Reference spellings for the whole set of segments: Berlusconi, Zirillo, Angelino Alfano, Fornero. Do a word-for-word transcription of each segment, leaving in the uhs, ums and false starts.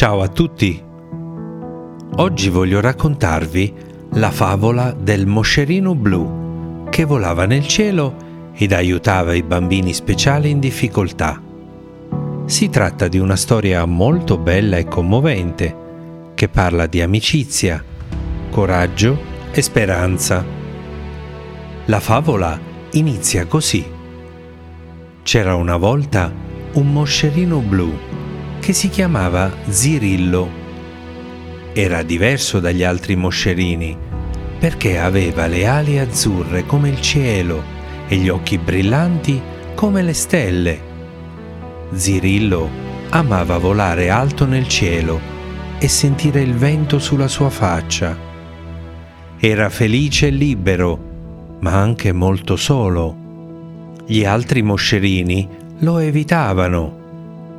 Ciao a tutti! Oggi voglio raccontarvi la favola del moscerino blu che volava nel cielo ed aiutava i bambini speciali in difficoltà. Si tratta di una storia molto bella e commovente che parla di amicizia, coraggio e speranza. La favola inizia così. C'era una volta un moscerino blu che si chiamava Zirillo. Era diverso dagli altri moscerini perché aveva le ali azzurre come il cielo e gli occhi brillanti come le stelle. Zirillo amava volare alto nel cielo e sentire il vento sulla sua faccia. Era felice e libero, ma anche molto solo. Gli altri moscerini lo evitavano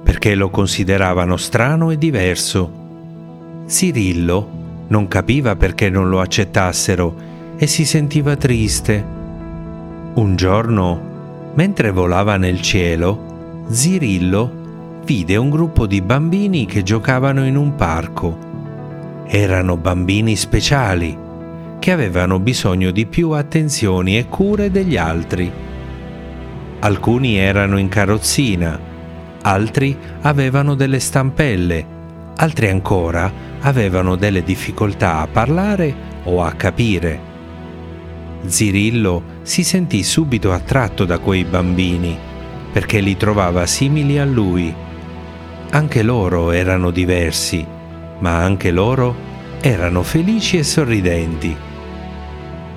perché lo consideravano strano e diverso. Zirillo non capiva perché non lo accettassero e si sentiva triste. Un giorno, mentre volava nel cielo, Zirillo vide un gruppo di bambini che giocavano in un parco. Erano bambini speciali che avevano bisogno di più attenzioni e cure degli altri. Alcuni erano in carrozzina, altri avevano delle stampelle, altri ancora avevano delle difficoltà a parlare o a capire. Zirillo si sentì subito attratto da quei bambini perché li trovava simili a lui. Anche loro erano diversi, ma anche loro erano felici e sorridenti.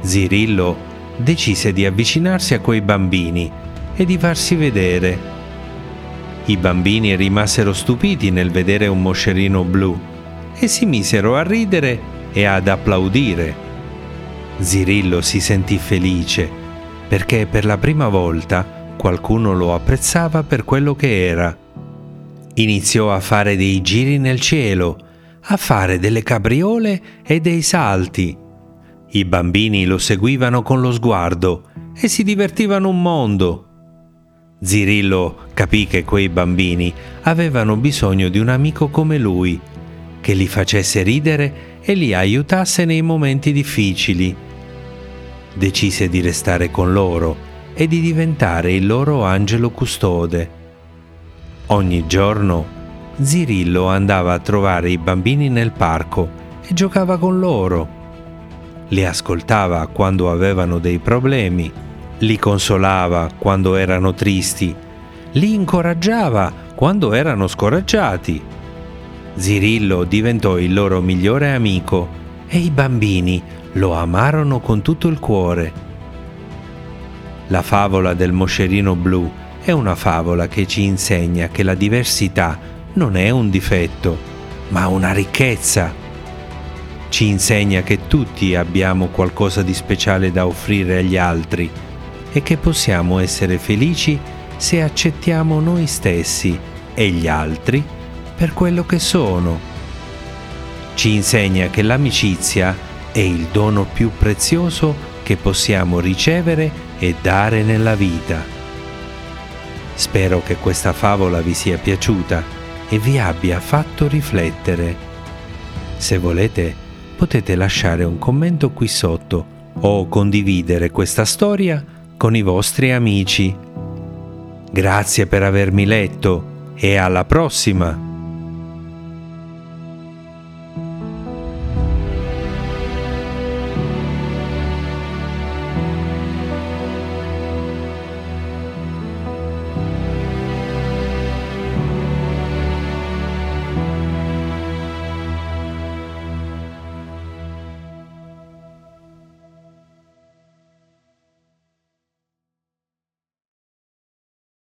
Zirillo decise di avvicinarsi a quei bambini e di farsi vedere. I bambini rimasero stupiti nel vedere un moscerino blu e si misero a ridere e ad applaudire. Zirillo si sentì felice perché per la prima volta qualcuno lo apprezzava per quello che era. Iniziò a fare dei giri nel cielo, a fare delle capriole e dei salti. I bambini lo seguivano con lo sguardo e si divertivano un mondo. Zirillo capì che quei bambini avevano bisogno di un amico come lui, che li facesse ridere e li aiutasse nei momenti difficili. Decise di restare con loro e di diventare il loro angelo custode. Ogni giorno Zirillo andava a trovare i bambini nel parco e giocava con loro. Li ascoltava quando avevano dei problemi, li consolava quando erano tristi, li incoraggiava quando erano scoraggiati. Zirillo diventò il loro migliore amico e i bambini lo amarono con tutto il cuore. La favola del moscerino blu è una favola che ci insegna che la diversità non è un difetto, ma una ricchezza. Ci insegna che tutti abbiamo qualcosa di speciale da offrire agli altri e che possiamo essere felici se accettiamo noi stessi e gli altri per quello che sono. Ci insegna che l'amicizia è il dono più prezioso che possiamo ricevere e dare nella vita. Spero che questa favola vi sia piaciuta e vi abbia fatto riflettere. Se volete, potete lasciare un commento qui sotto o condividere questa storia con i vostri amici. Grazie per avermi letto e alla prossima!